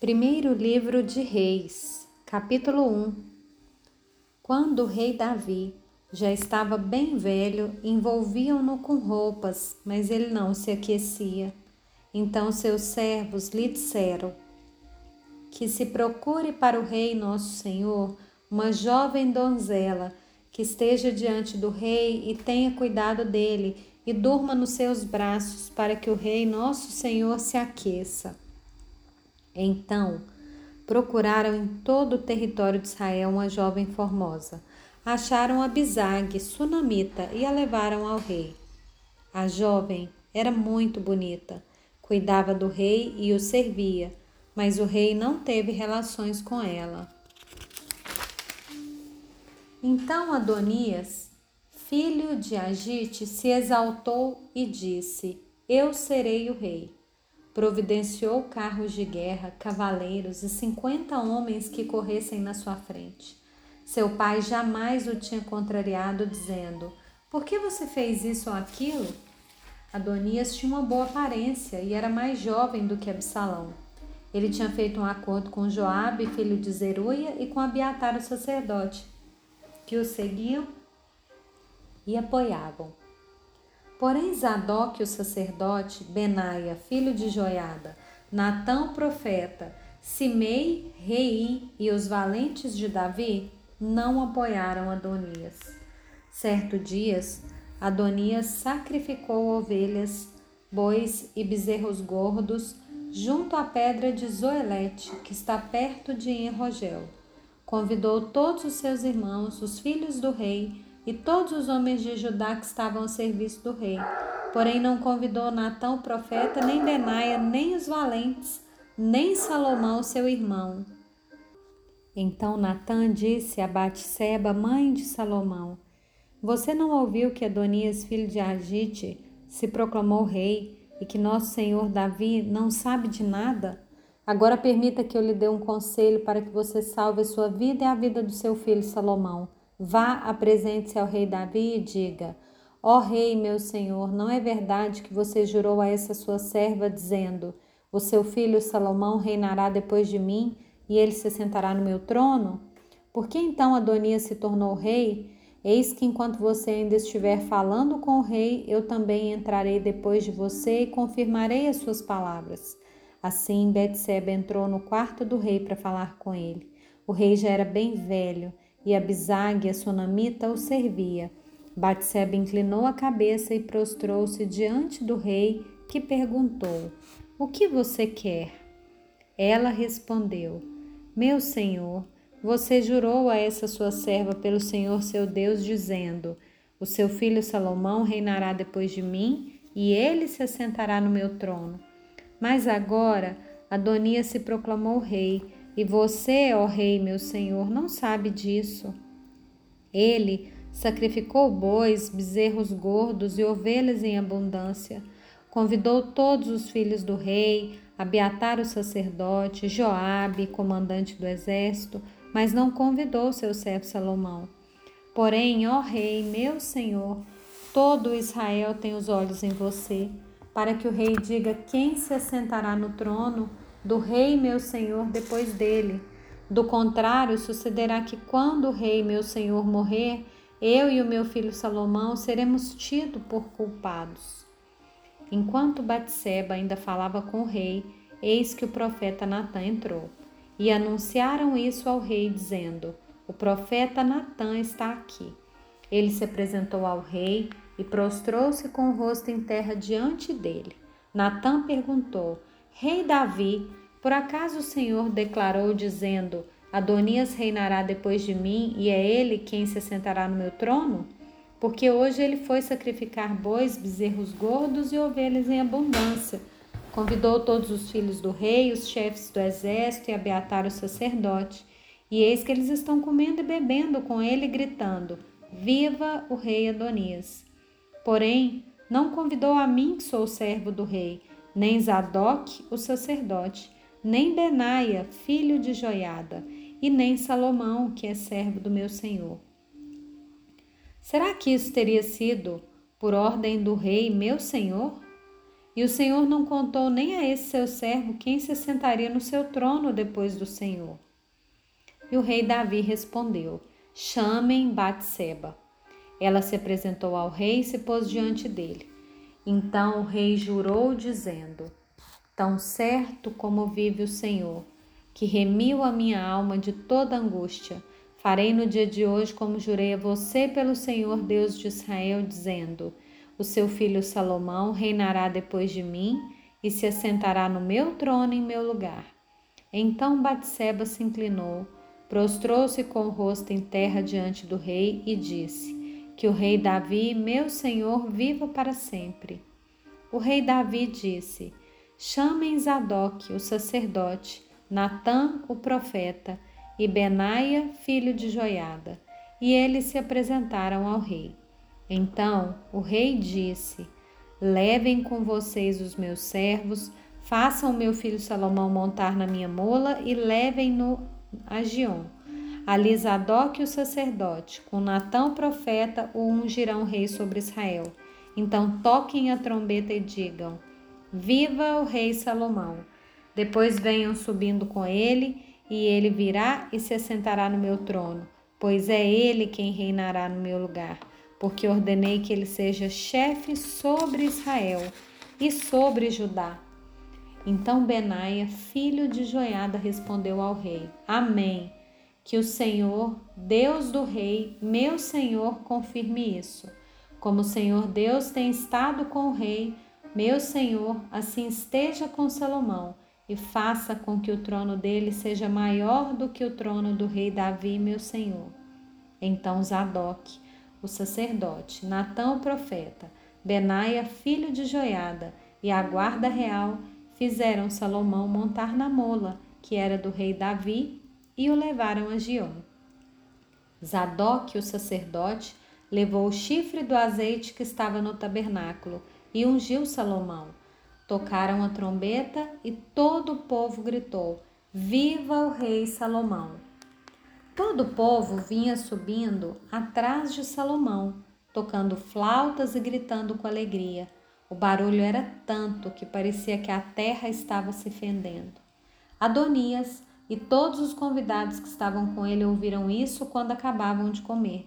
Primeiro livro de Reis, capítulo 1. Quando o rei Davi já estava bem velho, envolviam-no com roupas, mas ele não se aquecia. Então seus servos lhe disseram: que se procure para o rei nosso senhor uma jovem donzela que esteja diante do rei e tenha cuidado dele e durma nos seus braços para que o rei nosso senhor se aqueça. Então procuraram em todo o território de Israel uma jovem formosa. Acharam Abisague, Sunamita, e a levaram ao rei. A jovem era muito bonita, cuidava do rei e o servia, mas o rei não teve relações com ela. Então Adonias, filho de Agite, se exaltou e disse: eu serei o rei. Providenciou carros de guerra, cavaleiros e 50 homens que corressem na sua frente. Seu pai jamais o tinha contrariado, dizendo: por que você fez isso ou aquilo? Adonias tinha uma boa aparência e era mais jovem do que Absalão. Ele tinha feito um acordo com Joabe, filho de Zeruia, e com Abiatar, o sacerdote, que o seguiam e apoiavam. Porém Zadoque, o sacerdote, Benaia, filho de Joiada, Natã, o profeta, Simei, rei, e os valentes de Davi não apoiaram Adonias. Certo dia, Adonias sacrificou ovelhas, bois e bezerros gordos junto à pedra de Zoelete, que está perto de Enrogel. Convidou todos os seus irmãos, os filhos do rei, e todos os homens de Judá que estavam ao serviço do rei. Porém não convidou Natã, o profeta, nem Benaia, nem os valentes, nem Salomão, seu irmão. Então Natã disse a Bate-Seba, mãe de Salomão: você não ouviu que Adonias, filho de Agite, se proclamou rei e que nosso senhor Davi não sabe de nada? Agora permita que eu lhe dê um conselho para que você salve a sua vida e a vida do seu filho Salomão. Vá, apresente-se ao rei Davi e diga: ó rei, meu senhor, não é verdade que você jurou a essa sua serva, dizendo: o seu filho Salomão reinará depois de mim e ele se sentará no meu trono? Por que então Adonias se tornou rei? Eis que enquanto você ainda estiver falando com o rei, eu também entrarei depois de você e confirmarei as suas palavras. Assim Bate-Seba entrou no quarto do rei para falar com ele. O rei já era bem velho e Abisague, a sunamita, o servia. Bate-Seba inclinou a cabeça e prostrou-se diante do rei, que perguntou: o que você quer? Ela respondeu: meu senhor, você jurou a essa sua serva pelo Senhor seu Deus, dizendo: o seu filho Salomão reinará depois de mim e ele se assentará no meu trono. Mas agora Adonias se proclamou rei e você, ó rei, meu senhor, não sabe disso. Ele sacrificou bois, bezerros gordos e ovelhas em abundância. Convidou todos os filhos do rei, Abiatar, o sacerdote, Joabe, comandante do exército, mas não convidou seu servo Salomão. Porém, ó rei, meu senhor, todo Israel tem os olhos em você, para que o rei diga quem se assentará no trono do rei, meu senhor, depois dele. Do contrário, sucederá que quando o rei, meu senhor, morrer, eu e o meu filho Salomão seremos tidos por culpados. Enquanto Bate-Seba ainda falava com o rei, eis que o profeta Natã entrou. E anunciaram isso ao rei, dizendo: o profeta Natã está aqui. Ele se apresentou ao rei e prostrou-se com o rosto em terra diante dele. Natã perguntou: rei Davi, por acaso o Senhor declarou, dizendo: Adonias reinará depois de mim e é ele quem se assentará no meu trono? Porque hoje ele foi sacrificar bois, bezerros gordos e ovelhas em abundância. Convidou todos os filhos do rei, os chefes do exército e Abiatar, o sacerdote. E eis que eles estão comendo e bebendo com ele, gritando: viva o rei Adonias! Porém, não convidou a mim, que sou servo do rei, nem Zadoque, o sacerdote, nem Benaia, filho de Joiada, e nem Salomão, que é servo do meu senhor. Será que isso teria sido por ordem do rei, meu senhor? E o Senhor não contou nem a esse seu servo quem se sentaria no seu trono depois do Senhor. E o rei Davi respondeu: chamem Bate-Seba. Ela se apresentou ao rei e se pôs diante dele. Então o rei jurou, dizendo: tão certo como vive o Senhor, que remiu a minha alma de toda angústia, farei no dia de hoje como jurei a você pelo Senhor Deus de Israel, dizendo: o seu filho Salomão reinará depois de mim e se assentará no meu trono em meu lugar. Então Bate-Seba se inclinou, prostrou-se com o rosto em terra diante do rei e disse: que o rei Davi, meu senhor, viva para sempre. O rei Davi disse: chamem Zadoque, o sacerdote, Natã, o profeta, e Benaia, filho de Joiada. E eles se apresentaram ao rei. Então o rei disse: levem com vocês os meus servos, façam meu filho Salomão montar na minha mola e levem-no a Gion. Ali Zadoque, o sacerdote, com Natã, o profeta, o ungirão rei sobre Israel. Então toquem a trombeta e digam: viva o rei Salomão! Depois venham subindo com ele, e ele virá e se assentará no meu trono, pois é ele quem reinará no meu lugar, porque ordenei que ele seja chefe sobre Israel e sobre Judá. Então Benaia, filho de Joiada, respondeu ao rei: amém. Que o Senhor, Deus do rei, meu senhor, confirme isso. Como o Senhor Deus tem estado com o rei, meu senhor, assim esteja com Salomão, e faça com que o trono dele seja maior do que o trono do rei Davi, meu senhor. Então Zadoque, o sacerdote, Natã, o profeta, Benaia, filho de Joiada, e a guarda real fizeram Salomão montar na mola, que era do rei Davi, e o levaram a Gion. Zadoque, o sacerdote, levou o chifre do azeite que estava no tabernáculo e ungiu Salomão. Tocaram a trombeta e todo o povo gritou: viva o rei Salomão! Todo o povo vinha subindo atrás de Salomão, tocando flautas e gritando com alegria. O barulho era tanto que parecia que a terra estava se fendendo. Adonias e todos os convidados que estavam com ele ouviram isso quando acabavam de comer.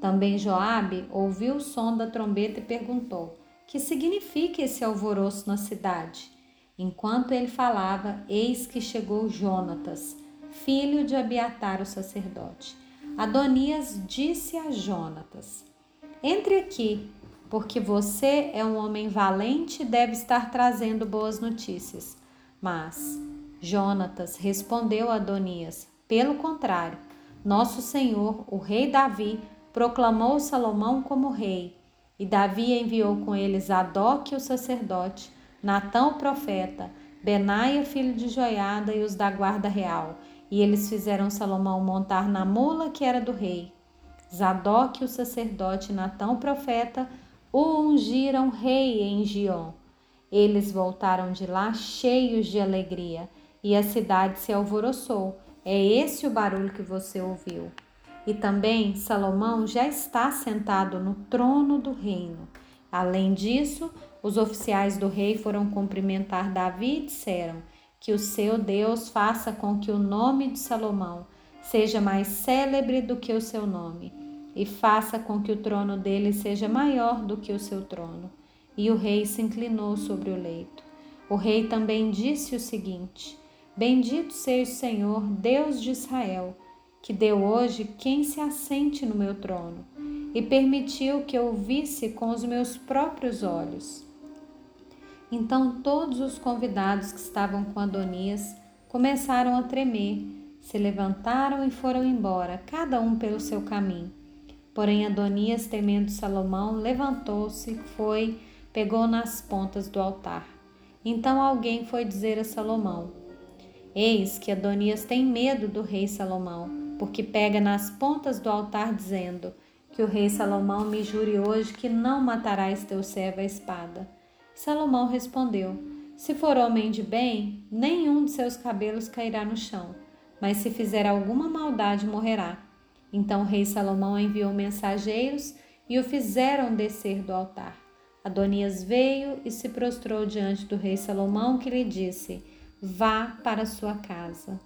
Também Joabe ouviu o som da trombeta e perguntou: que significa esse alvoroço na cidade? Enquanto ele falava, eis que chegou Jônatas, filho de Abiatar, o sacerdote. Adonias disse a Jônatas: entre aqui, porque você é um homem valente e deve estar trazendo boas notícias. Mas Jônatas respondeu a Adonias: pelo contrário, nosso senhor, o rei Davi, proclamou Salomão como rei, e Davi enviou com ele Zadoque, o sacerdote, Natã, o profeta, Benaia, filho de Joiada, e os da guarda real, e eles fizeram Salomão montar na mula que era do rei. Zadoque, o sacerdote, Natã, o profeta, o ungiram rei em Gion. Eles voltaram de lá cheios de alegria, e a cidade se alvoroçou. É esse o barulho que você ouviu. E também Salomão já está sentado no trono do reino. Além disso, os oficiais do rei foram cumprimentar Davi e disseram: que o seu Deus faça com que o nome de Salomão seja mais célebre do que o seu nome, e faça com que o trono dele seja maior do que o seu trono. E o rei se inclinou sobre o leito. O rei também disse o seguinte: bendito seja o Senhor, Deus de Israel, que deu hoje quem se assente no meu trono, e permitiu que eu visse com os meus próprios olhos. Então todos os convidados que estavam com Adonias começaram a tremer, se levantaram e foram embora, cada um pelo seu caminho. Porém Adonias, temendo Salomão, levantou-se, foi, pegou nas pontas do altar. Então alguém foi dizer a Salomão: eis que Adonias tem medo do rei Salomão, porque pega nas pontas do altar, dizendo: que o rei Salomão me jure hoje que não matarás teu servo à espada. Salomão respondeu: se for homem de bem, nenhum de seus cabelos cairá no chão, mas se fizer alguma maldade, morrerá. Então o rei Salomão enviou mensageiros e o fizeram descer do altar. Adonias veio e se prostrou diante do rei Salomão, que lhe disse: vá para sua casa.